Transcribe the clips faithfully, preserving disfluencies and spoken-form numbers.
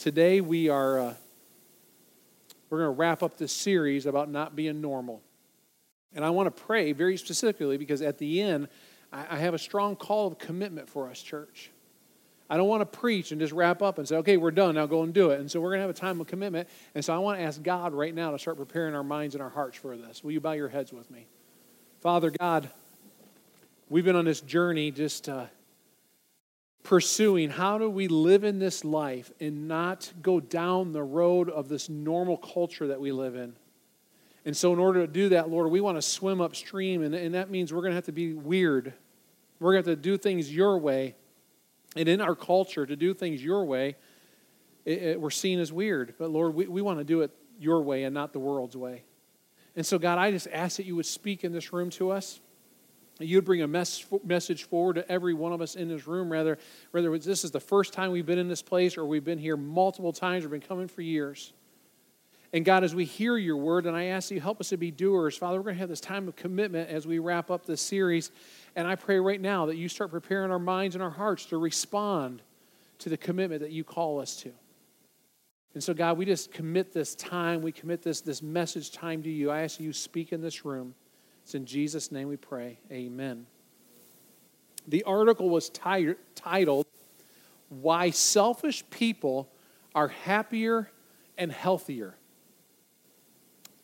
Today we are uh, we're going to wrap up this series about not being normal. And I want to pray very specifically because at the end, I, I have a strong call of commitment for us, church. I don't want to preach and just wrap up and say, okay, we're done, now go and do it. And so we're going to have a time of commitment. And so I want to ask God right now to start preparing our minds and our hearts for this. Will you bow your heads with me? Father God, we've been on this journey just uh, pursuing how do we live in this life and not go down the road of this normal culture that we live in. And so in order to do that, Lord, we want to swim upstream, and, and that means we're going to have to be weird. We're going to have to do things your way. And in our culture, to do things your way, it, it, we're seen as weird. But Lord, we, we want to do it your way and not the world's way. And so, God, I just ask that you would speak in this room to us. You'd bring a mess, message forward to every one of us in this room, rather, whether this is the first time we've been in this place or we've been here multiple times or been coming for years. And God, as we hear your word, and I ask that you help us to be doers, Father, we're going to have this time of commitment as we wrap up this series. And I pray right now that you start preparing our minds and our hearts to respond to the commitment that you call us to. And so, God, we just commit this time, we commit this, this message time to you. I ask you speak in this room. It's in Jesus' name we pray. Amen. The article was t- titled, Why Selfish People Are Happier and Healthier.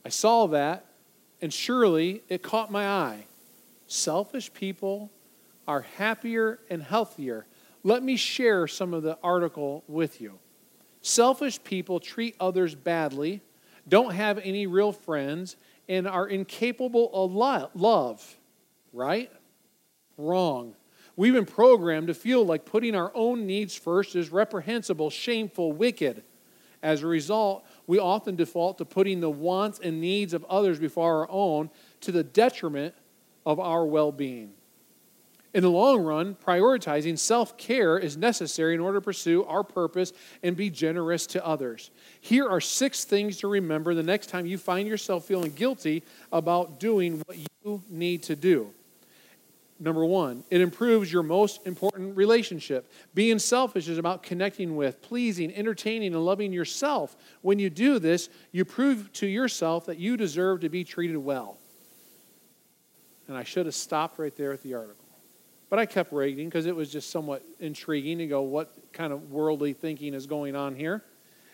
I saw that, and surely it caught my eye. Selfish people are happier and healthier. Let me share some of the article with you. Selfish people treat others badly, don't have any real friends, and are incapable of love. Right? Wrong. We've been programmed to feel like putting our own needs first is reprehensible, shameful, wicked. As a result, we often default to putting the wants and needs of others before our own to the detriment of our well-being. In the long run, prioritizing self-care is necessary in order to pursue our purpose and be generous to others. Here are six things to remember the next time you find yourself feeling guilty about doing what you need to do. Number one, it improves your most important relationship. Being selfish is about connecting with, pleasing, entertaining, and loving yourself. When you do this, you prove to yourself that you deserve to be treated well. And I should have stopped right there at the article. But I kept reading because it was just somewhat intriguing to go, what kind of worldly thinking is going on here?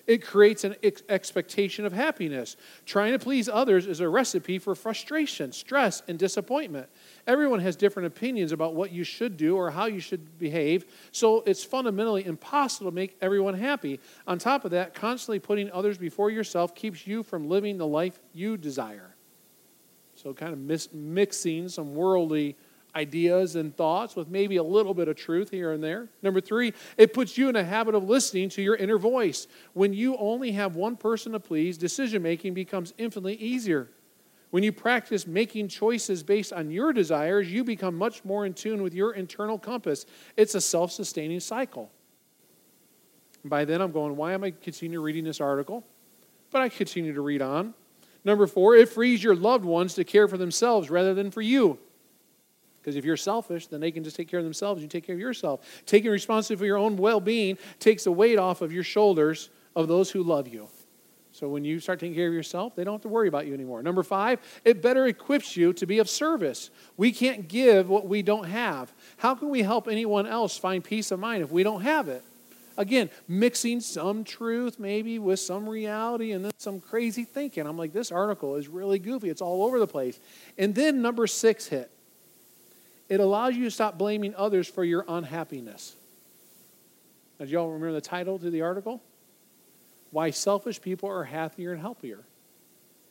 It creates an ex- expectation of happiness. Trying to please others is a recipe for frustration, stress, and disappointment. Everyone has different opinions about what you should do or how you should behave, so it's fundamentally impossible to make everyone happy. On top of that, constantly putting others before yourself keeps you from living the life you desire. So kind of mis- mixing some worldly ideas and thoughts with maybe a little bit of truth here and there. Number three, it puts you in a habit of listening to your inner voice. When you only have one person to please, decision-making becomes infinitely easier. When you practice making choices based on your desires, you become much more in tune with your internal compass. It's a self-sustaining cycle. By then I'm going, why am I continuing reading this article? But I continue to read on. Number four, it frees your loved ones to care for themselves rather than for you. Because if you're selfish, then they can just take care of themselves. You take care of yourself. Taking responsibility for your own well-being takes the weight off of your shoulders of those who love you. So when you start taking care of yourself, they don't have to worry about you anymore. Number five, it better equips you to be of service. We can't give what we don't have. How can we help anyone else find peace of mind if we don't have it? Again, mixing some truth maybe with some reality and then some crazy thinking. I'm like, this article is really goofy. It's all over the place. And then number six hit. It allows you to stop blaming others for your unhappiness. Now, do y'all remember the title to the article? Why Selfish People Are Happier and Healthier.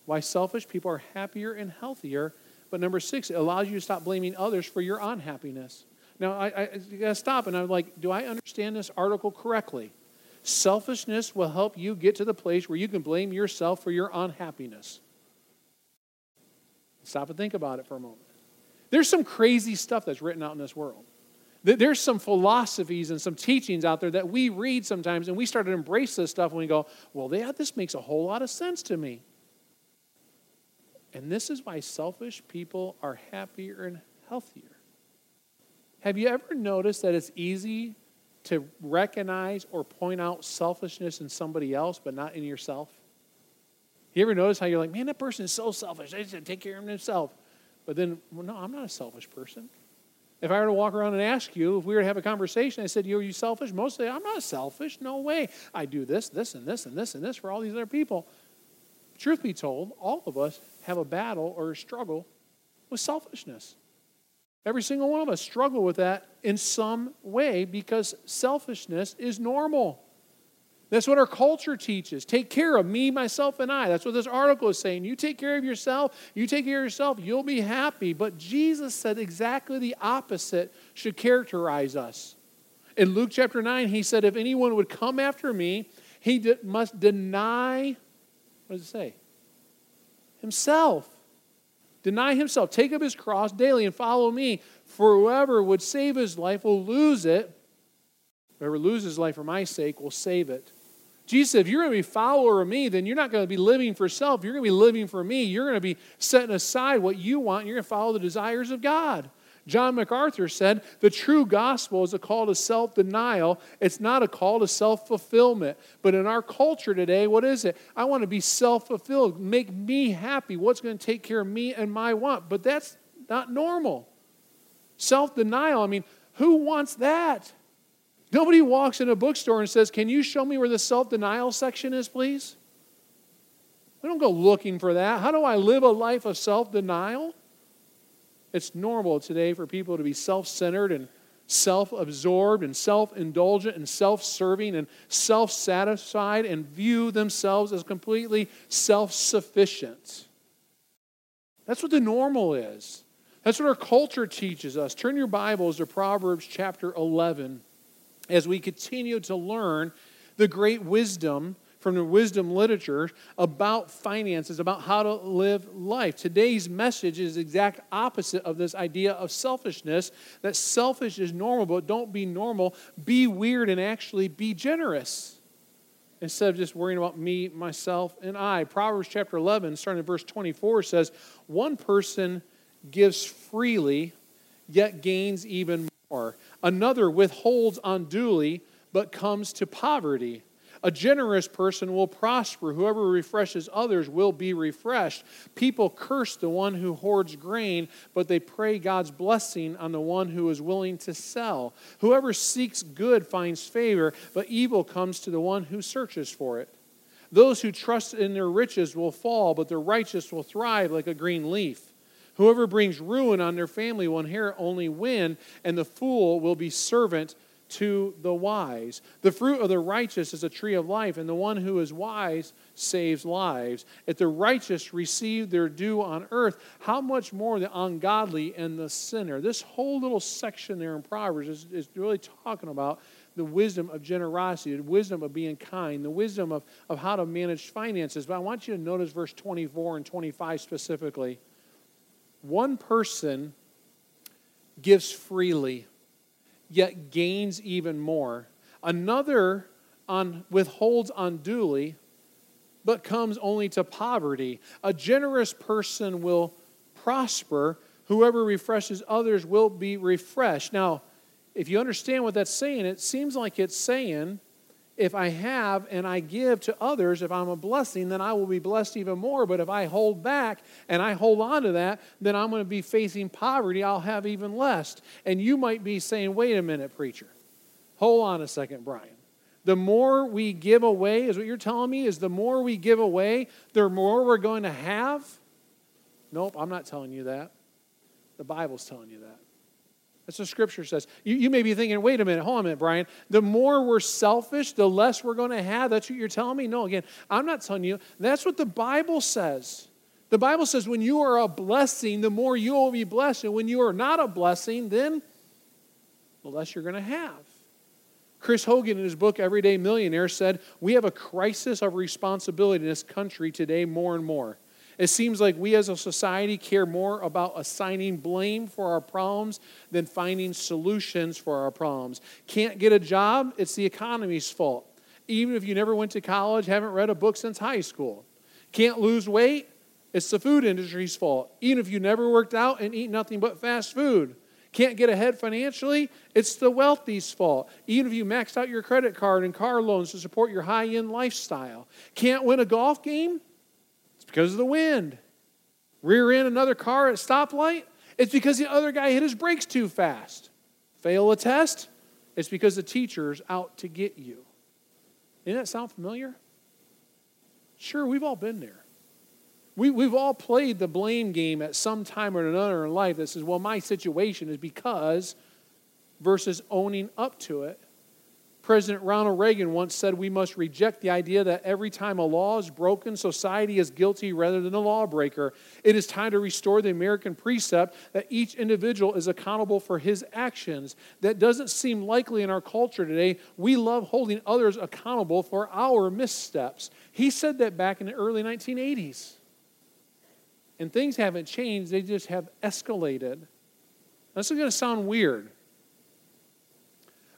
Why Selfish People Are Happier and Healthier. But number six, it allows you to stop blaming others for your unhappiness. Now, I, I, I gotta stop, and I'm like, do I understand this article correctly? Selfishness will help you get to the place where you can blame yourself for your unhappiness. Stop and think about it for a moment. There's some crazy stuff that's written out in this world. There's some philosophies and some teachings out there that we read sometimes, and we start to embrace this stuff, and we go, well, yeah, this makes a whole lot of sense to me. And this is why selfish people are happier and healthier. Have you ever noticed that it's easy to recognize or point out selfishness in somebody else, but not in yourself? You ever notice how you're like, man, that person is so selfish. They should take care of themselves. But then, well, no, I'm not a selfish person. If I were to walk around and ask you, if we were to have a conversation, I said, you, are you selfish? Most say, I'm not selfish. No way. I do this, this, and this, and this, and this for all these other people. Truth be told, all of us have a battle or a struggle with selfishness. Every single one of us struggle with that in some way because selfishness is normal. That's what our culture teaches. Take care of me, myself, and I. That's what this article is saying. You take care of yourself. You take care of yourself. You'll be happy. But Jesus said exactly the opposite should characterize us. In Luke chapter nine, he said, if anyone would come after me, he de- must deny, what does it say? Himself. Deny himself, take up his cross daily and follow me. For whoever would save his life will lose it. Whoever loses his life for my sake will save it. Jesus said, if you're going to be a follower of me, then you're not going to be living for self. You're going to be living for me. You're going to be setting aside what you want. And you're going to follow the desires of God. John MacArthur said, the true gospel is a call to self-denial. It's not a call to self-fulfillment. But in our culture today, what is it? I want to be self-fulfilled. Make me happy. What's going to take care of me and my want? But that's not normal. Self-denial, I mean, who wants that? Nobody walks in a bookstore and says, can you show me where the self-denial section is, please? We don't go looking for that. How do I live a life of self-denial? It's normal today for people to be self-centered and self-absorbed and self-indulgent and self-serving and self-satisfied and view themselves as completely self-sufficient. That's what the normal is. That's what our culture teaches us. Turn your Bibles to Proverbs chapter eleven as we continue to learn the great wisdom from the wisdom literature about finances, about how to live life. Today's message is the exact opposite of this idea of selfishness, that selfish is normal, but don't be normal. Be weird and actually be generous instead of just worrying about me, myself, and I. Proverbs chapter eleven, starting at verse twenty-four, says, one person gives freely, yet gains even more. Another withholds unduly, but comes to poverty. A generous person will prosper. Whoever refreshes others will be refreshed. People curse the one who hoards grain, but they pray God's blessing on the one who is willing to sell. Whoever seeks good finds favor, but evil comes to the one who searches for it. Those who trust in their riches will fall, but the righteous will thrive like a green leaf. Whoever brings ruin on their family will inherit only wind, and the fool will be servant to the wise. The fruit of the righteous is a tree of life, and the one who is wise saves lives. If the righteous receive their due on earth, how much more the ungodly and the sinner? This whole little section there in Proverbs is, is really talking about the wisdom of generosity, the wisdom of being kind, the wisdom of, of how to manage finances. But I want you to notice verse twenty-four and twenty-five specifically. One person gives freely, yet gains even more. Another on, withholds unduly, but comes only to poverty. A generous person will prosper. Whoever refreshes others will be refreshed. Now, if you understand what that's saying, it seems like it's saying, if I have and I give to others, if I'm a blessing, then I will be blessed even more. But if I hold back and I hold on to that, then I'm going to be facing poverty. I'll have even less. And you might be saying, wait a minute, preacher. Hold on a second, Brian. The more we give away, is what you're telling me, is the more we give away, the more we're going to have? Nope, I'm not telling you that. The Bible's telling you that. That's what Scripture says. You, you may be thinking, wait a minute, hold on a minute, Brian. The more we're selfish, the less we're going to have. That's what you're telling me? No, again, I'm not telling you. That's what the Bible says. The Bible says when you are a blessing, the more you will be blessed. And when you are not a blessing, then the less you're going to have. Chris Hogan, in his book, Everyday Millionaire, said, we have a crisis of responsibility in this country today more and more. It seems like we as a society care more about assigning blame for our problems than finding solutions for our problems. Can't get a job? It's the economy's fault. Even if you never went to college, haven't read a book since high school. Can't lose weight? It's the food industry's fault. Even if you never worked out and eat nothing but fast food. Can't get ahead financially? It's the wealthy's fault. Even if you maxed out your credit card and car loans to support your high-end lifestyle. Can't win a golf game? It's because of the wind. Rear end another car at a stoplight? It's because the other guy hit his brakes too fast. Fail a test? It's because the teacher's out to get you. Doesn't that sound familiar? Sure, we've all been there. We, we've all played the blame game at some time or another in life that says, well, my situation is because, versus owning up to it. President Ronald Reagan once said we must reject the idea that every time a law is broken, society is guilty rather than the lawbreaker. It is time to restore the American precept that each individual is accountable for his actions. That doesn't seem likely in our culture today. We love holding others accountable for our missteps. He said that back in the early nineteen eighties. And things haven't changed, they just have escalated. This is going to sound weird.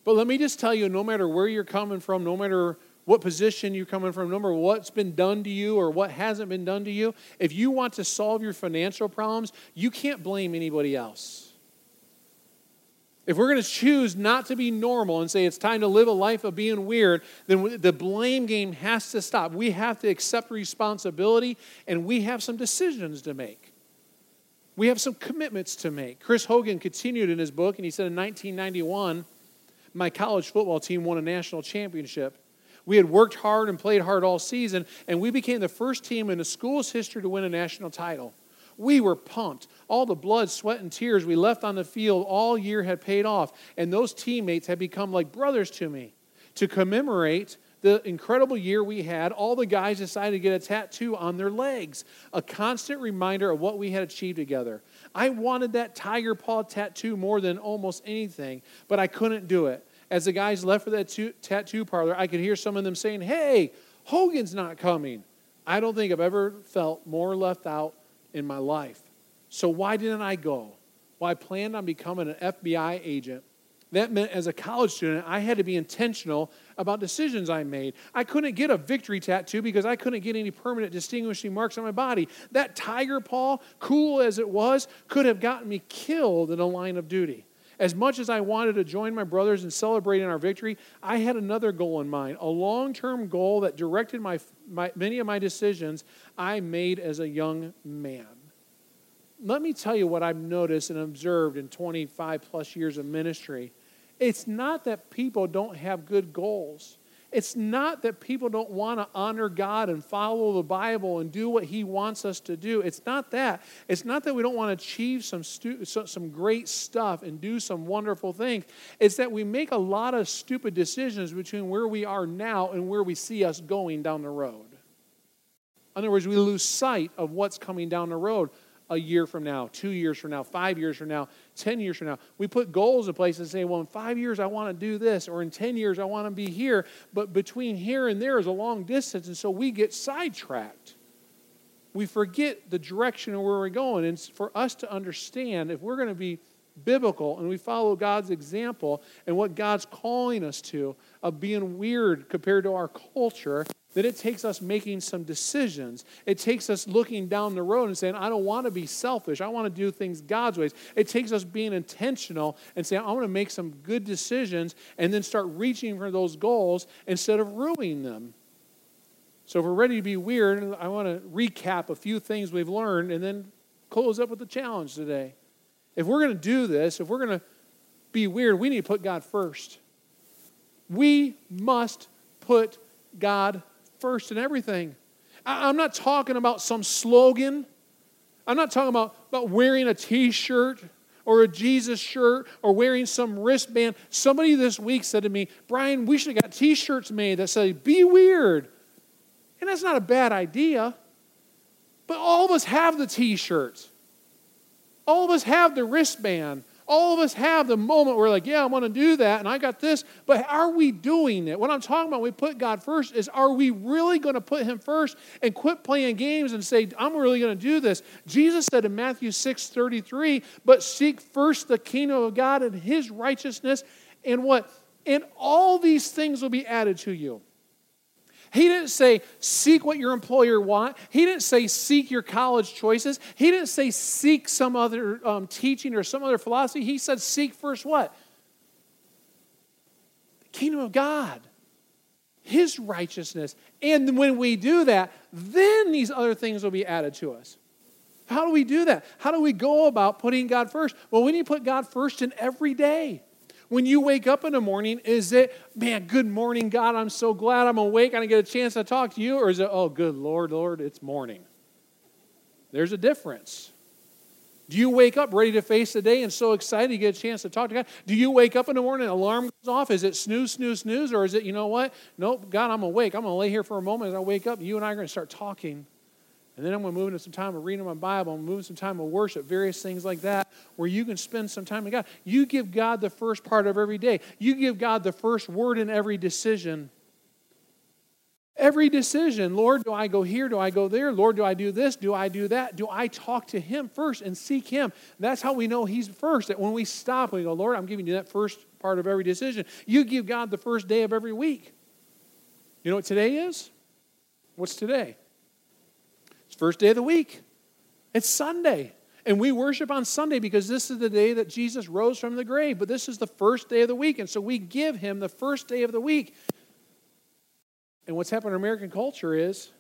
But let me just tell you, no matter where you're coming from, no matter what position you're coming from, no matter what's been done to you or what hasn't been done to you, if you want to solve your financial problems, you can't blame anybody else. If we're going to choose not to be normal and say it's time to live a life of being weird, then the blame game has to stop. We have to accept responsibility, and we have some decisions to make. We have some commitments to make. Chris Hogan continued in his book, and he said in nineteen ninety-one, my college football team won a national championship. We had worked hard and played hard all season, and we became the first team in the school's history to win a national title. We were pumped. All the blood, sweat, and tears we left on the field all year had paid off, and those teammates had become like brothers to me. To commemorate the incredible year we had, all the guys decided to get a tattoo on their legs, a constant reminder of what we had achieved together. I wanted that tiger paw tattoo more than almost anything, but I couldn't do it. As the guys left for that to- tattoo parlor, I could hear some of them saying, hey, Hogan's not coming. I don't think I've ever felt more left out in my life. So why didn't I go? Well, I planned on becoming an F B I agent. That meant as a college student, I had to be intentional about decisions I made. I couldn't get a victory tattoo because I couldn't get any permanent distinguishing marks on my body. That tiger paw, cool as it was, could have gotten me killed in a line of duty. As much as I wanted to join my brothers in celebrating our victory, I had another goal in mind, a long-term goal that directed my, my many of my decisions I made as a young man. Let me tell you what I've noticed and observed in twenty-five plus years of ministry. It's not that people don't have good goals. It's not that people don't want to honor God and follow the Bible and do what He wants us to do. It's not that. It's not that we don't want to achieve some stu- some great stuff and do some wonderful things. It's that we make a lot of stupid decisions between where we are now and where we see us going down the road. In other words, we lose sight of what's coming down the road a year from now, two years from now, five years from now, ten years from now. We put goals in place and say, well, in five years I want to do this, or in ten years I want to be here, but between here and there is a long distance, and so we get sidetracked. We forget the direction of where we're going, and for us to understand, if we're going to be biblical and we follow God's example and what God's calling us to of being weird compared to our culture, that it takes us making some decisions. It takes us looking down the road and saying, I don't want to be selfish. I want to do things God's ways. It takes us being intentional and saying, I want to make some good decisions and then start reaching for those goals instead of ruining them. So if we're ready to be weird, I want to recap a few things we've learned and then close up with the challenge today. If we're going to do this, if we're going to be weird, we need to put God first. We must put God first. First in everything. I'm not talking about some slogan. I'm not talking about, about wearing a t-shirt or a Jesus shirt or wearing some wristband. Somebody this week said to me, Brian, we should have got t-shirts made that say, be weird. And that's not a bad idea. But all of us have the t-shirt. All of us have the wristband. All of us have the moment where we're like, yeah, I want to do that, and I got this. But are we doing it? What I'm talking about, we put God first, is are we really going to put Him first and quit playing games and say, I'm really going to do this? Jesus said in Matthew six thirty-three, but seek first the kingdom of God and His righteousness, and what? And all these things will be added to you. He didn't say, seek what your employer wants. He didn't say, seek your college choices. He didn't say, seek some other um, teaching or some other philosophy. He said, seek first what? The kingdom of God, His righteousness. And when we do that, then these other things will be added to us. How do we do that? How do we go about putting God first? Well, we need to put God first in every day. When you wake up in the morning, is it, man, good morning, God, I'm so glad I'm awake, I get a chance to talk to you? Or is it, oh, good Lord, Lord, it's morning? There's a difference. Do you wake up ready to face the day and so excited you get a chance to talk to God? Do you wake up in the morning, alarm goes off, is it snooze, snooze, snooze? Or is it, you know what, nope, God, I'm awake. I'm going to lay here for a moment. As I wake up, you and I are going to start talking. And then I'm going to move into some time of reading my Bible. I'm going to move into some time of worship, various things like that, where you can spend some time with God. You give God the first part of every day. You give God the first word in every decision. Every decision. Lord, do I go here? Do I go there? Lord, do I do this? Do I do that? Do I talk to Him first and seek Him? That's how we know He's first. That when we stop, we go, Lord, I'm giving you that first part of every decision. You give God the first day of every week. You know what today is? What's today? First day of the week. It's Sunday. And we worship on Sunday because this is the day that Jesus rose from the grave. But this is the first day of the week. And so we give Him the first day of the week. And what's happened in American culture is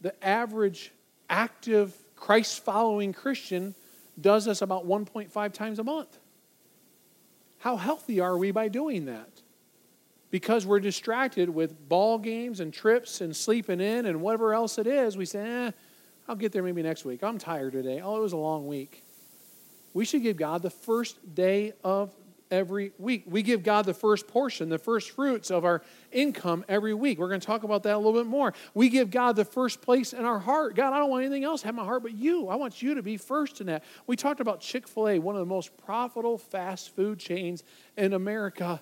the average active Christ-following Christian does this about one point five times a month. How healthy are we by doing that? Because we're distracted with ball games and trips and sleeping in and whatever else it is, we say, eh, I'll get there maybe next week. I'm tired today. Oh, it was a long week. We should give God the first day of every week. We give God the first portion, the first fruits of our income every week. We're going to talk about that a little bit more. We give God the first place in our heart. God, I don't want anything else to have my heart but you. I want you to be first in that. We talked about Chick-fil-A, one of the most profitable fast food chains in America.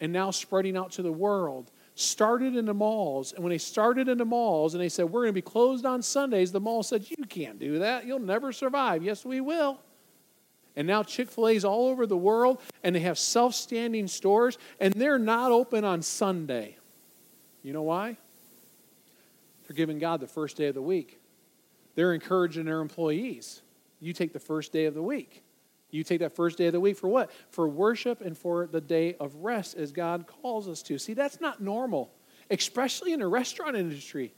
And now spreading out to the world. Started in the malls. And when they started in the malls and they said, we're going to be closed on Sundays, the mall said, you can't do that. You'll never survive. Yes, we will. And now Chick-fil-A's all over the world. And they have self-standing stores. And they're not open on Sunday. You know why? They're giving God the first day of the week. They're encouraging their employees. You take the first day of the week. You take that first day of the week for what? For worship and for the day of rest as God calls us to. See, that's not normal, especially in the restaurant industry.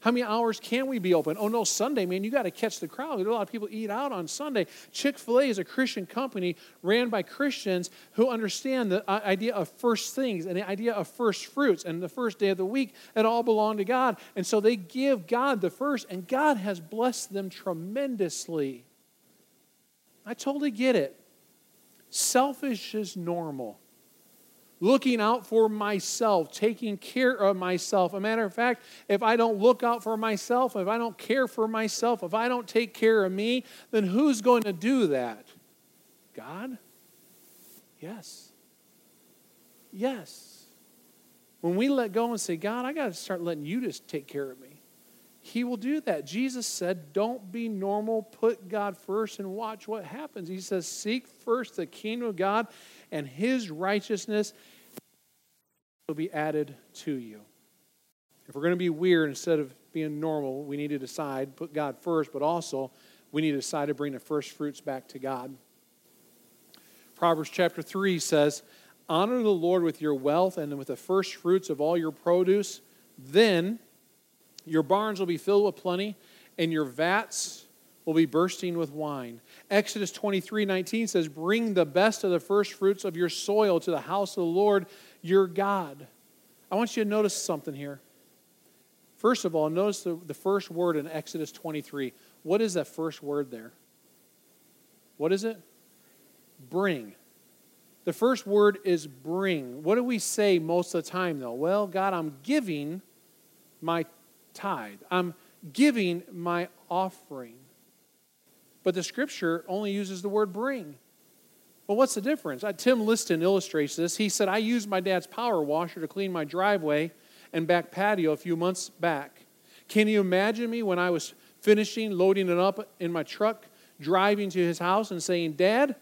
How many hours can we be open? Oh, no, Sunday, man, you got to catch the crowd. A lot of people eat out on Sunday. Chick-fil-A is a Christian company ran by Christians who understand the idea of first things and the idea of first fruits and the first day of the week. It all belonged to God. And so they give God the first, and God has blessed them tremendously. I totally get it. Selfish is normal. Looking out for myself, taking care of myself. A matter of fact, if I don't look out for myself, if I don't care for myself, if I don't take care of me, then who's going to do that? God? Yes. Yes. When we let go and say, God, I got to start letting you just take care of me. He will do that. Jesus said, don't be normal. Put God first and watch what happens. He says, seek first the kingdom of God and His righteousness will be added to you. If we're going to be weird instead of being normal, we need to decide, put God first, but also we need to decide to bring the first fruits back to God. Proverbs chapter three says, honor the Lord with your wealth and with the first fruits of all your produce. Then your barns will be filled with plenty, and your vats will be bursting with wine. Exodus twenty-three nineteen says, bring the best of the first fruits of your soil to the house of the Lord your God. I want you to notice something here. First of all, notice the, the first word in Exodus twenty-three. What is that first word there? What is it? Bring. The first word is bring. What do we say most of the time, though? Well, God, I'm giving my tithe. I'm giving my offering. But the scripture only uses the word bring. Well, what's the difference? Tim Liston illustrates this. He said, I used my dad's power washer to clean my driveway and back patio a few months back. Can you imagine me when I was finishing, loading it up in my truck, driving to his house and saying, Dad,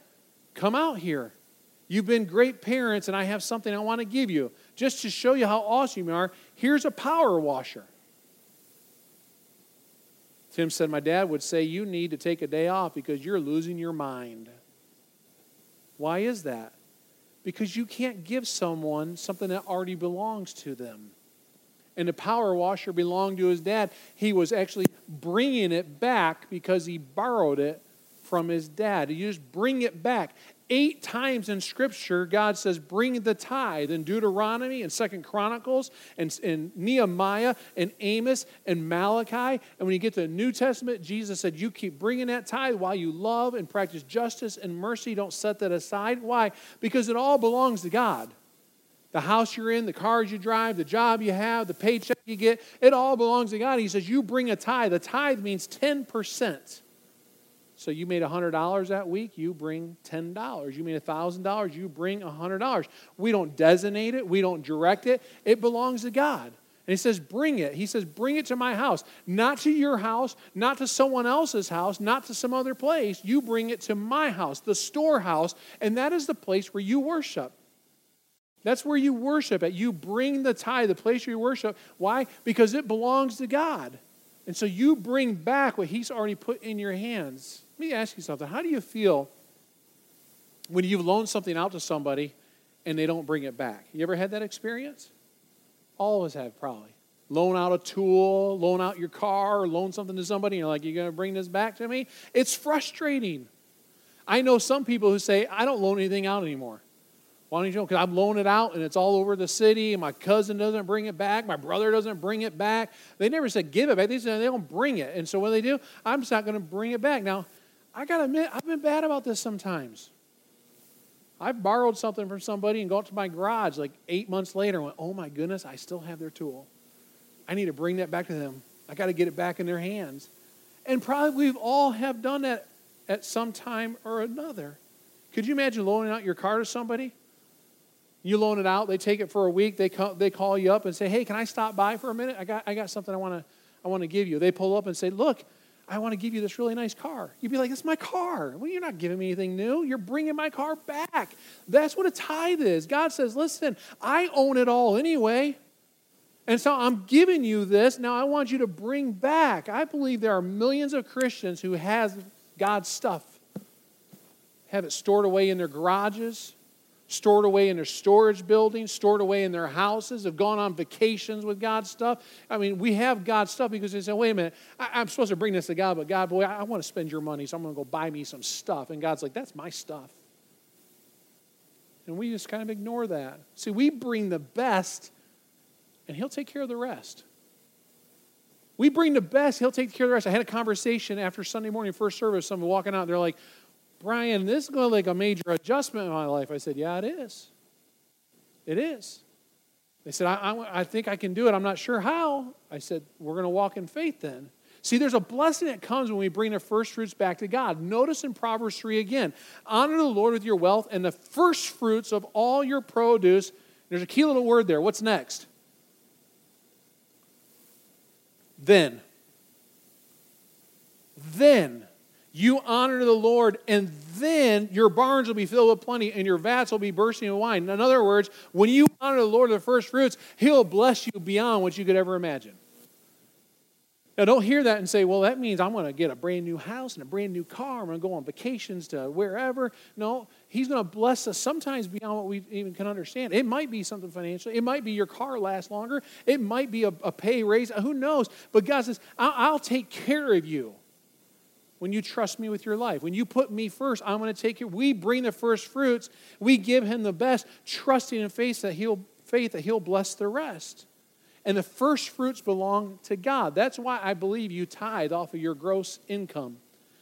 come out here. You've been great parents and I have something I want to give you. Just to show you how awesome you are, here's a power washer. Tim said, my dad would say, you need to take a day off because you're losing your mind. Why is that? Because you can't give someone something that already belongs to them. And the power washer belonged to his dad. He was actually bringing it back because he borrowed it from his dad. You just bring it back. Eight times in Scripture, God says, bring the tithe in Deuteronomy and Second Chronicles and, and Nehemiah and Amos and Malachi. And when you get to the New Testament, Jesus said, you keep bringing that tithe while you love and practice justice and mercy. Don't set that aside. Why? Because it all belongs to God. The house you're in, the cars you drive, the job you have, the paycheck you get, it all belongs to God. He says, you bring a tithe. A tithe means ten percent. So you made one hundred dollars that week, you bring ten dollars. You made one thousand dollars, you bring one hundred dollars. We don't designate it. We don't direct it. It belongs to God. And he says, bring it. He says, bring it to my house. Not to your house, not to someone else's house, not to some other place. You bring it to my house, the storehouse, and that is the place where you worship. That's where you worship at. You bring the tithe, the place where you worship. Why? Because it belongs to God. And so you bring back what he's already put in your hands. Let me ask you something. How do you feel when you've loaned something out to somebody and they don't bring it back? You ever had that experience? All of us have, probably. Loan out a tool, loan out your car, or loan something to somebody, and you're like, you're going to bring this back to me? It's frustrating. I know some people who say, I don't loan anything out anymore. Why don't you know? Because I'm loaning it out, and it's all over the city, and my cousin doesn't bring it back. My brother doesn't bring it back. They never said give it back. They said they don't bring it. And so what do they do? I'm just not going to bring it back. Now, I got to admit, I've been bad about this sometimes. I've borrowed something from somebody and gone to my garage like eight months later and went, oh, my goodness, I still have their tool. I need to bring that back to them. I got to get it back in their hands. And probably we've all have done that at some time or another. Could you imagine loaning out your car to somebody? You loan it out, they take it for a week, they call, they call you up and say, hey, can I stop by for a minute? I got I got something I want to I want to give you. They pull up and say, look, I want to give you this really nice car. You'd be like, it's my car. Well, you're not giving me anything new. You're bringing my car back. That's what a tithe is. God says, listen, I own it all anyway. And so I'm giving you this. Now I want you to bring back. I believe there are millions of Christians who have God's stuff, have it stored away in their garages, stored away in their storage buildings, stored away in their houses, have gone on vacations with God's stuff. I mean, we have God's stuff because they say, wait a minute, I, I'm supposed to bring this to God, but God, boy, I, I want to spend your money, so I'm going to go buy me some stuff. And God's like, that's my stuff. And we just kind of ignore that. See, we bring the best, and he'll take care of the rest. We bring the best, he'll take care of the rest. I had a conversation after Sunday morning, first service, someone walking out, they're like, Brian, this is going to like a major adjustment in my life. I said, yeah, it is. It is. They said, I, I, I think I can do it. I'm not sure how. I said, we're going to walk in faith then. See, there's a blessing that comes when we bring the first fruits back to God. Notice in Proverbs three again, honor the Lord with your wealth and the first fruits of all your produce. There's a key little word there. What's next? Then. Then. You honor the Lord, and then your barns will be filled with plenty, and your vats will be bursting with wine. In other words, when you honor the Lord with the first fruits, he'll bless you beyond what you could ever imagine. Now, don't hear that and say, well, that means I'm going to get a brand new house and a brand new car. I'm going to go on vacations to wherever. No, he's going to bless us sometimes beyond what we even can understand. It might be something financial. It might be your car lasts longer. It might be a, a pay raise. Who knows? But God says, I'll, I'll take care of you. When you trust me with your life, when you put me first, I'm going to take you. We bring the first fruits. We give him the best, trusting in faith that he'll faith that he'll bless the rest. And the first fruits belong to God. That's why I believe you tithe off of your gross income.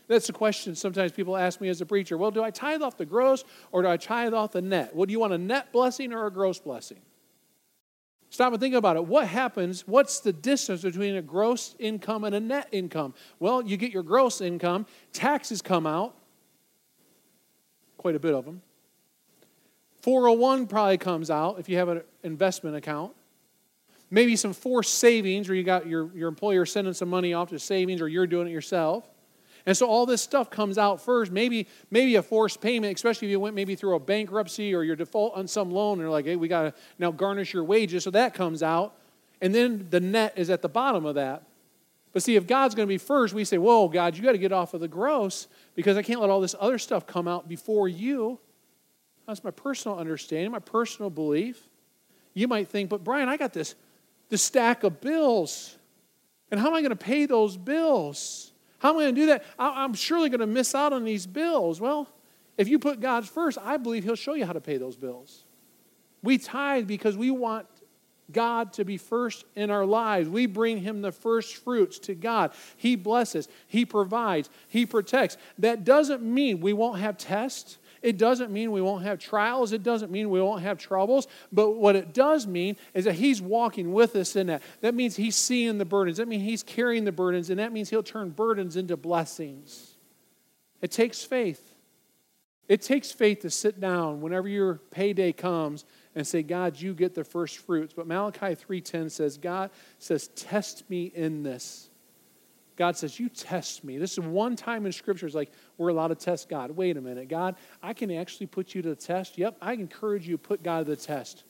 That's the question sometimes people ask me as a preacher. Well, do I tithe off the gross or do I tithe off the net? Well, do you want a net blessing or a gross blessing? Stop and think about it. What happens? What's the distance between a gross income and a net income? Well, you get your gross income. Taxes come out. Quite a bit of them. four oh one probably comes out if you have an investment account. Maybe some forced savings where you got your, your employer sending some money off to savings or you're doing it yourself. And so all this stuff comes out first. Maybe maybe a forced payment, especially if you went maybe through a bankruptcy or your default on some loan, and they're like, hey, we got to now garnish your wages. So that comes out. And then the net is at the bottom of that. But see, if God's going to be first, we say, whoa, God, you got to get off of the gross because I can't let all this other stuff come out before you. That's my personal understanding, my personal belief. You might think, but Brian, I got this, this stack of bills. And how am I going to pay those bills? How am I going to do that? I'm surely going to miss out on these bills. Well, if you put God first, I believe he'll show you how to pay those bills. We tithe because we want God to be first in our lives. We bring him the first fruits to God. He blesses. He provides. He protects. That doesn't mean we won't have tests. It doesn't mean we won't have trials. It doesn't mean we won't have troubles. But what it does mean is that he's walking with us in that. That means he's seeing the burdens. That means he's carrying the burdens. And that means he'll turn burdens into blessings. It takes faith. It takes faith to sit down whenever your payday comes and say, God, you get the first fruits. But Malachi three ten says, God says, test me in this. God says, you test me. This is one time in Scripture it's like, we're allowed to test God. Wait a minute, God, I can actually put you to the test. Yep, I encourage you to put God to the test.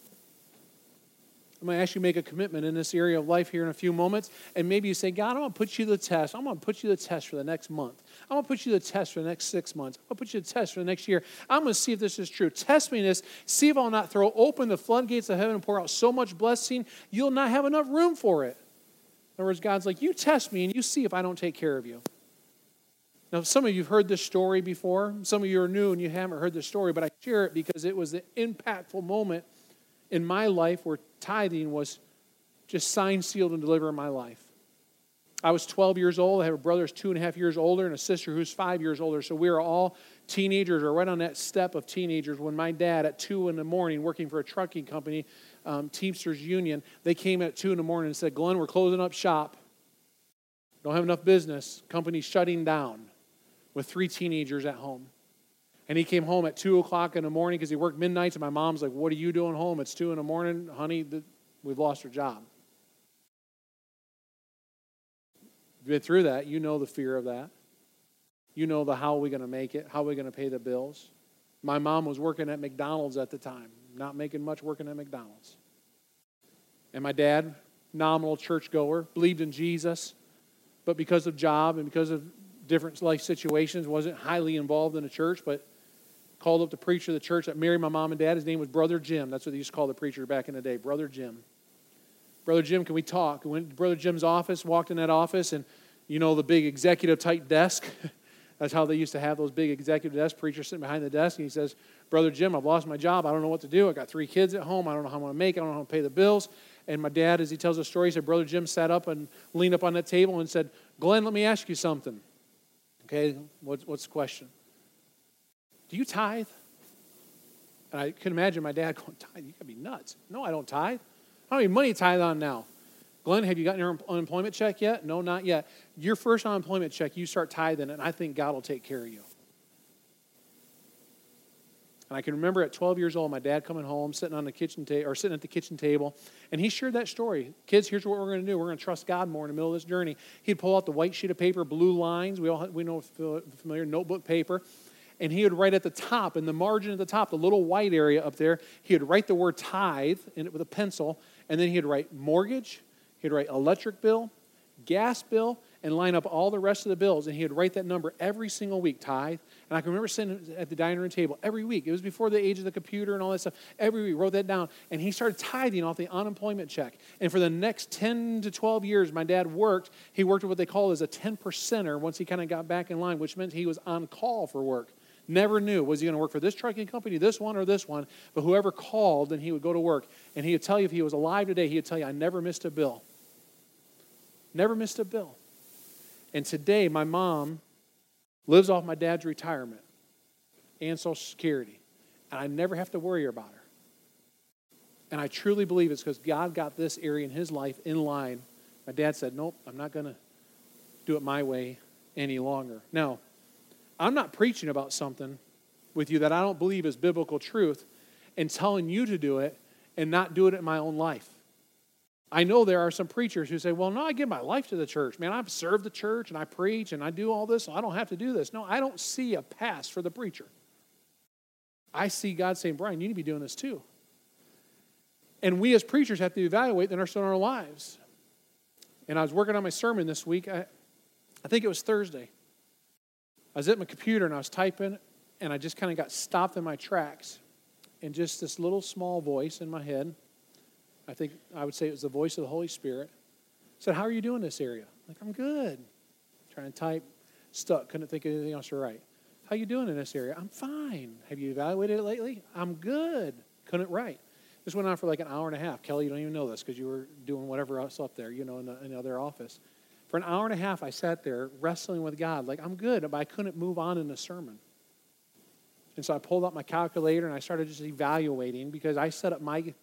I'm going to ask you to make a commitment in this area of life here in a few moments. And maybe you say, God, I'm going to put you to the test. I'm going to put you to the test for the next month. I'm going to put you to the test for the next six months. I'm going to put you to the test for the next year. I'm going to see if this is true. Test me this. See if I'll not throw open the floodgates of heaven and pour out so much blessing, you'll not have enough room for it. In other words, God's like, you test me and you see if I don't take care of you. Now, some of you have heard this story before. Some of you are new and you haven't heard this story, but I share it because it was the impactful moment in my life where tithing was just signed, sealed, and delivered in my life. I was twelve years old. I have a brother who's two and a half years older and a sister who's five years older. So we were all teenagers or right on that step of teenagers when my dad at two in the morning working for a trucking company, Um, Teamsters Union, they came at two in the morning and said, Glenn, we're closing up shop. Don't have enough business. Company's shutting down with three teenagers at home. And he came home at two o'clock in the morning because he worked midnights, and my mom's like, what are you doing home? It's two in the morning. Honey, th- we've lost our job. You've been through that. You know the fear of that. You know the how are we going to make it? How are we going to pay the bills? My mom was working at McDonald's at the time. Not making much working at McDonald's. And my dad, nominal churchgoer, believed in Jesus, but because of job and because of different life situations, wasn't highly involved in the church, but called up the preacher of the church that married my mom and dad. His name was Brother Jim. That's what they used to call the preacher back in the day, Brother Jim. Brother Jim, can we talk? We went to Brother Jim's office, walked in that office, and you know the big executive-type desk. That's how they used to have those big executive desk preachers sitting behind the desk. And he says, Brother Jim, I've lost my job. I don't know what to do. I got three kids at home. I don't know how I'm going to make it. I don't know how to pay the bills. And my dad, as he tells the story, he said, Brother Jim sat up and leaned up on that table and said, Glenn, let me ask you something. Okay, what's, what's the question? Do you tithe? And I can imagine my dad going, tithe? You got to be nuts. No, I don't tithe. How many money tithe on now? Glenn, have you gotten your unemployment check yet? No, not yet. Your first unemployment check, you start tithing, and I think God will take care of you. And I can remember at twelve years old, my dad coming home, sitting on the kitchen table, or sitting at the kitchen table, and he shared that story. Kids, here's what we're going to do. We're going to trust God more in the middle of this journey. He'd pull out the white sheet of paper, blue lines. We all we know familiar notebook paper, and he would write at the top, in the margin at the top, the little white area up there. He would write the word tithe in it with a pencil, and then he'd write mortgage. He'd write electric bill, gas bill, and line up all the rest of the bills. And he would write that number every single week, tithe. And I can remember sitting at the dining room table every week. It was before the age of the computer and all that stuff. Every week, wrote that down. And he started tithing off the unemployment check. And for the next ten to twelve years, my dad worked. He worked at what they call as a ten percenter once he kind of got back in line, which meant he was on call for work. Never knew, was he going to work for this trucking company, this one, or this one? But whoever called, then he would go to work. And he would tell you if he was alive today, he would tell you, I never missed a bill. Never missed a bill. And today, my mom lives off my dad's retirement and Social Security. And I never have to worry about her. And I truly believe it's because God got this area in his life in line. My dad said, nope, I'm not going to do it my way any longer. Now, I'm not preaching about something with you that I don't believe is biblical truth and telling you to do it and not do it in my own life. I know there are some preachers who say, well, no, I give my life to the church. Man, I've served the church, and I preach, and I do all this, so I don't have to do this. No, I don't see a pass for the preacher. I see God saying, Brian, you need to be doing this too. And we as preachers have to evaluate the nurse in our lives. And I was working on my sermon this week. I, I think it was Thursday. I was at my computer, and I was typing, and I just kind of got stopped in my tracks. And just this little small voice in my head, I think I would say it was the voice of the Holy Spirit, said, how are you doing in this area? I'm like, I'm good. Trying to type, stuck, couldn't think of anything else to write. How are you doing in this area? I'm fine. Have you evaluated it lately? I'm good. Couldn't write. This went on for like an hour and a half. Kelly, you don't even know this because you were doing whatever else up there, you know, in the, in the other office. For an hour and a half, I sat there wrestling with God, like, I'm good, but I couldn't move on in the sermon. And so I pulled out my calculator, and I started just evaluating, because I set up my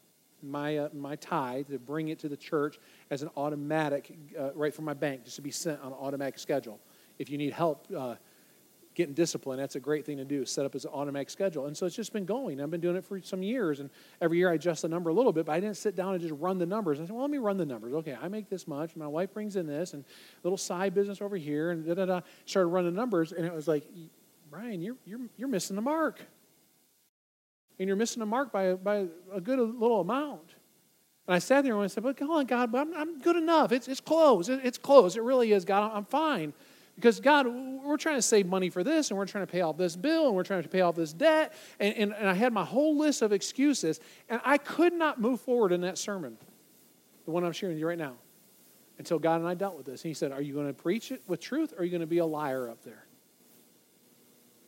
my uh, my tithe to bring it to the church as an automatic, uh, right from my bank, just to be sent on an automatic schedule. If you need help uh, getting discipline, that's a great thing to do, set up as an automatic schedule. And so it's just been going. I've been doing it for some years, and every year I adjust the number a little bit, but I didn't sit down and just run the numbers. I said, well, let me run the numbers. Okay, I make this much, my wife brings in this, and a little side business over here, and da-da-da. Started running numbers, and it was like, Brian, you're you're you're missing the mark. And you're missing the mark by, by a good little amount. And I sat there and I said, but come on, God, but I'm, I'm good enough. It's, it's close. It, it's close. It really is, God. I'm fine. Because, God, we're trying to save money for this, and we're trying to pay off this bill, and we're trying to pay off this debt. And, and, and I had my whole list of excuses, and I could not move forward in that sermon, the one I'm sharing with you right now, until God and I dealt with this. And he said, are you going to preach it with truth, or are you going to be a liar up there?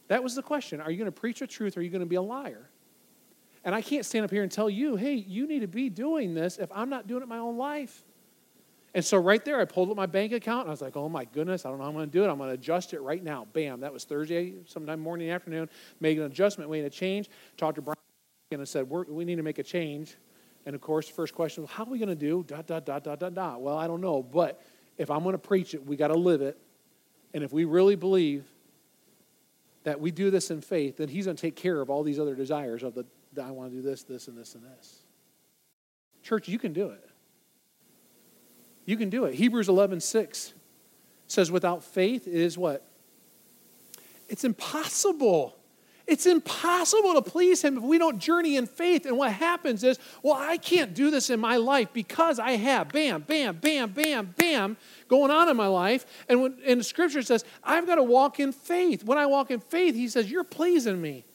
That was the question. Are you going to preach the truth, or are you going to be a liar? And I can't stand up here and tell you, hey, you need to be doing this if I'm not doing it in my own life. And so right there, I pulled up my bank account, and I was like, oh, my goodness, I don't know how I'm going to do it. I'm going to adjust it right now. Bam, that was Thursday, sometime morning, afternoon, made an adjustment, made a change. Talked to Brian, and I said, We're, we need to make a change. And, of course, the first question was, how are we going to do dot, dot, dot, dot, dot, dot? Well, I don't know, but if I'm going to preach it, we got to live it. And if we really believe that we do this in faith, then he's going to take care of all these other desires of the that I want to do this, this, and this, and this. Church, you can do it. You can do it. Hebrews eleven six says, without faith, it is what? It's impossible. It's impossible to please him if we don't journey in faith. And what happens is, well, I can't do this in my life because I have bam, bam, bam, bam, bam going on in my life. And, when, and the scripture says, I've got to walk in faith. When I walk in faith, he says, you're pleasing me.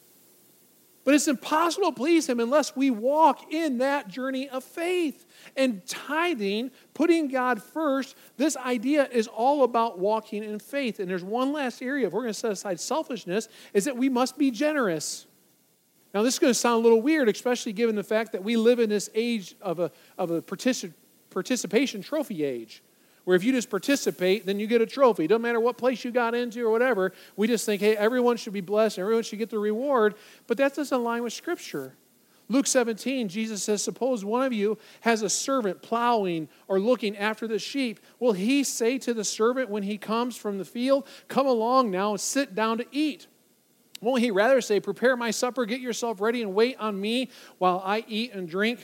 But it's impossible to please him unless we walk in that journey of faith. And tithing, putting God first, this idea is all about walking in faith. And there's one last area, if we're going to set aside selfishness, is that we must be generous. Now, this is going to sound a little weird, especially given the fact that we live in this age of a, of a particip- participation trophy age, where if you just participate, then you get a trophy. It doesn't matter what place you got into or whatever. We just think, hey, everyone should be blessed. Everyone should get the reward. But that doesn't align with Scripture. Luke seventeen, Jesus says, suppose one of you has a servant plowing or looking after the sheep. Will he say to the servant when he comes from the field, come along now and sit down to eat? Won't he rather say, prepare my supper, get yourself ready, and wait on me while I eat and drink?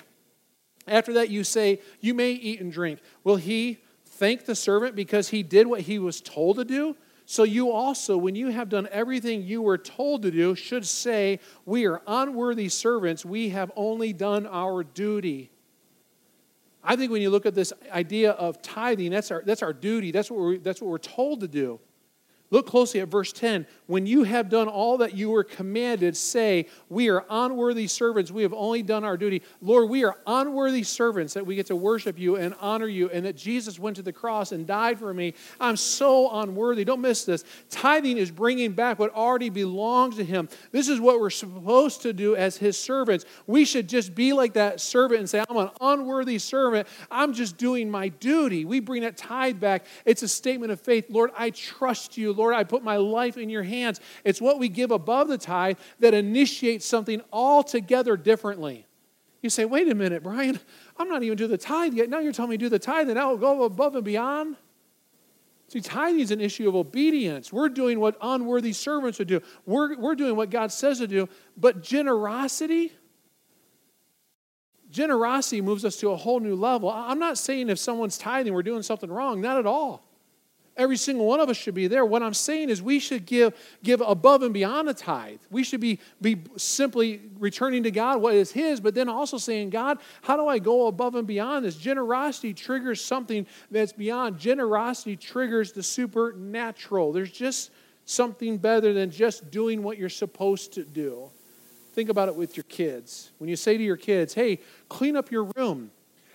After that you say, you may eat and drink. Will he thank the servant because he did what he was told to do? So you also, when you have done everything you were told to do, should say, we are unworthy servants. We have only done our duty. I think when you look at this idea of tithing, that's our, that's our duty. That's what we're, that's what we're told to do. Look closely at verse ten. When you have done all that you were commanded, say, we are unworthy servants. We have only done our duty. Lord, we are unworthy servants that we get to worship you and honor you, and that Jesus went to the cross and died for me. I'm so unworthy. Don't miss this. Tithing is bringing back what already belongs to him. This is what we're supposed to do as his servants. We should just be like that servant and say, I'm an unworthy servant. I'm just doing my duty. We bring that tithe back. It's a statement of faith. Lord, I trust you. Lord, I put my life in your hands. It's what we give above the tithe that initiates something altogether differently. You say, wait a minute, Brian, I'm not even doing the tithe yet. Now you're telling me to do the tithe, and I'll go above and beyond. See, tithing is an issue of obedience. We're doing what unworthy servants would do. We're, we're doing what God says to do, but generosity, Generosity moves us to a whole new level. I'm not saying if someone's tithing, we're doing something wrong. Not at all. Every single one of us should be there. What I'm saying is we should give give above and beyond a tithe. We should be, be simply returning to God what is His, but then also saying, God, how do I go above and beyond this? Generosity triggers something that's beyond. Generosity triggers the supernatural. There's just something better than just doing what you're supposed to do. Think about it with your kids. When you say to your kids, hey, clean up your room,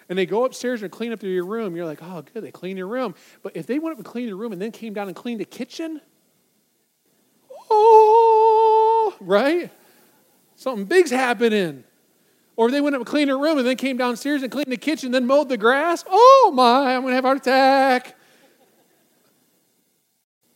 and they go upstairs and clean up your room, you're like, oh, good, they clean your room. But if they went up and cleaned your room and then came down and cleaned the kitchen, oh, right? Something big's happening. Or if they went up and cleaned their room and then came downstairs and cleaned the kitchen, then mowed the grass, oh, my, I'm going to have a heart attack.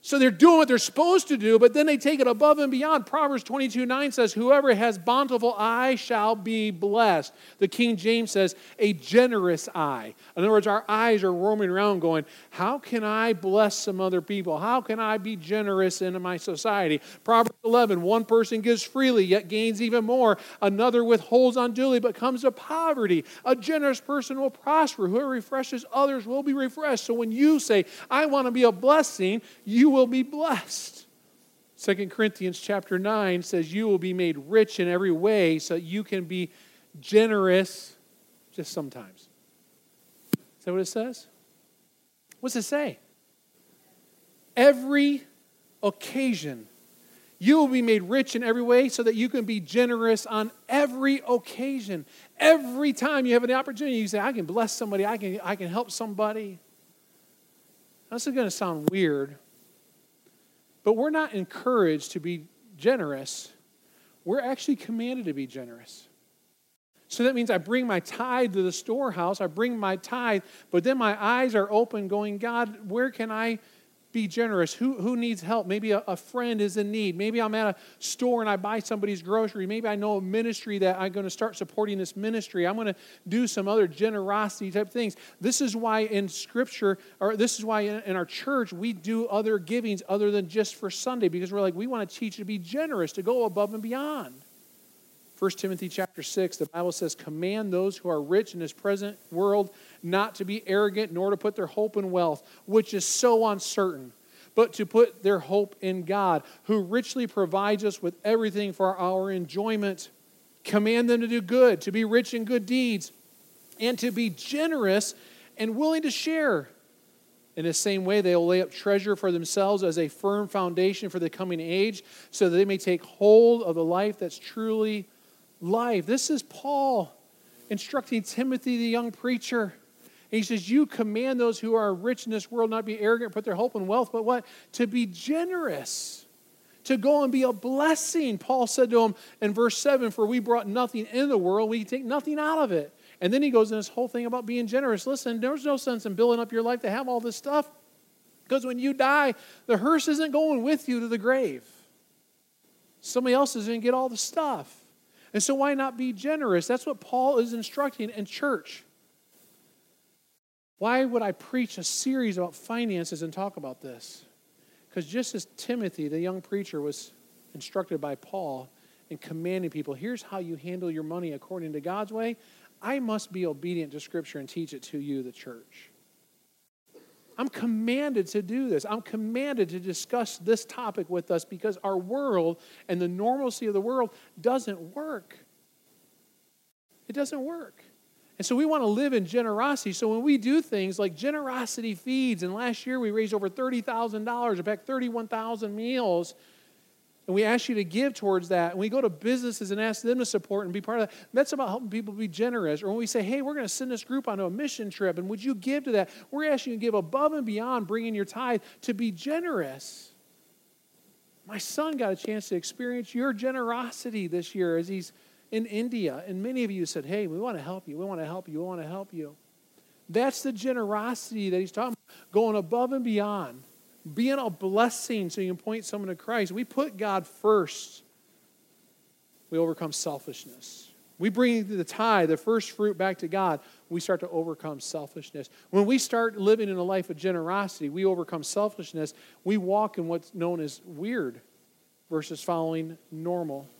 So they're doing what they're supposed to do, but then they take it above and beyond. Proverbs twenty-two nine says, whoever has bountiful eye shall be blessed. The King James says, a generous eye. In other words, our eyes are roaming around going, how can I bless some other people? How can I be generous in my society? Proverbs eleven, one person gives freely, yet gains even more. Another withholds unduly, but comes to poverty. A generous person will prosper. Whoever refreshes others will be refreshed. So when you say, I want to be a blessing, you will be blessed. Second Corinthians chapter nine says you will be made rich in every way so that you can be generous just sometimes. Is that what it says? What's it say? Every occasion. You will be made rich in every way so that you can be generous on every occasion. Every time you have an opportunity, you say, I can bless somebody, I can, I can help somebody. Now, this is going to sound weird, but we're not encouraged to be generous. We're actually commanded to be generous. So that means I bring my tithe to the storehouse. I bring my tithe, but then my eyes are open going, God, where can I be generous? Who, who needs help? Maybe a, a friend is in need. Maybe I'm at a store and I buy somebody's grocery. Maybe I know a ministry that I'm going to start supporting this ministry. I'm going to do some other generosity type things. This is why in Scripture, or this is why in, in our church, we do other givings other than just for Sunday, because we're like, we want to teach you to be generous, to go above and beyond. First Timothy chapter six, the Bible says, command those who are rich in this present world not to be arrogant, nor to put their hope in wealth, which is so uncertain, but to put their hope in God, who richly provides us with everything for our enjoyment. Command them to do good, to be rich in good deeds, and to be generous and willing to share. In the same way, they will lay up treasure for themselves as a firm foundation for the coming age, so that they may take hold of the life that's truly life. This is Paul instructing Timothy, the young preacher. And he says, you command those who are rich in this world not to be arrogant, put their hope in wealth, but what? To be generous, to go and be a blessing. Paul said to him in verse seven, for we brought nothing into the world, we take nothing out of it. And then he goes in this whole thing about being generous. Listen, there's no sense in building up your life to have all this stuff, because when you die, the hearse isn't going with you to the grave. Somebody else is going to get all the stuff. And so why not be generous? That's what Paul is instructing in church. Why would I preach a series about finances and talk about this? Because just as Timothy, the young preacher, was instructed by Paul and commanding people, here's how you handle your money according to God's way, I must be obedient to Scripture and teach it to you, the church. I'm commanded to do this. I'm commanded to discuss this topic with us, because our world and the normalcy of the world doesn't work. It doesn't work. And so we want to live in generosity. So when we do things like generosity feeds, and last year we raised over thirty thousand dollars, in fact, thirty-one thousand meals, and we ask you to give towards that, and we go to businesses and ask them to support and be part of that. That's about helping people be generous. Or when we say, hey, we're going to send this group on a mission trip, and would you give to that? We're asking you to give above and beyond bringing your tithe, to be generous. My son got a chance to experience your generosity this year as he's in India. And many of you said, hey, we want to help you. We want to help you. We want to help you. That's the generosity that he's talking about, going above and beyond. Being a blessing so you can point someone to Christ. We put God first. We overcome selfishness. We bring the tithe, the first fruit, back to God. We start to overcome selfishness. When we start living in a life of generosity, we overcome selfishness. We walk in what's known as weird versus following normal.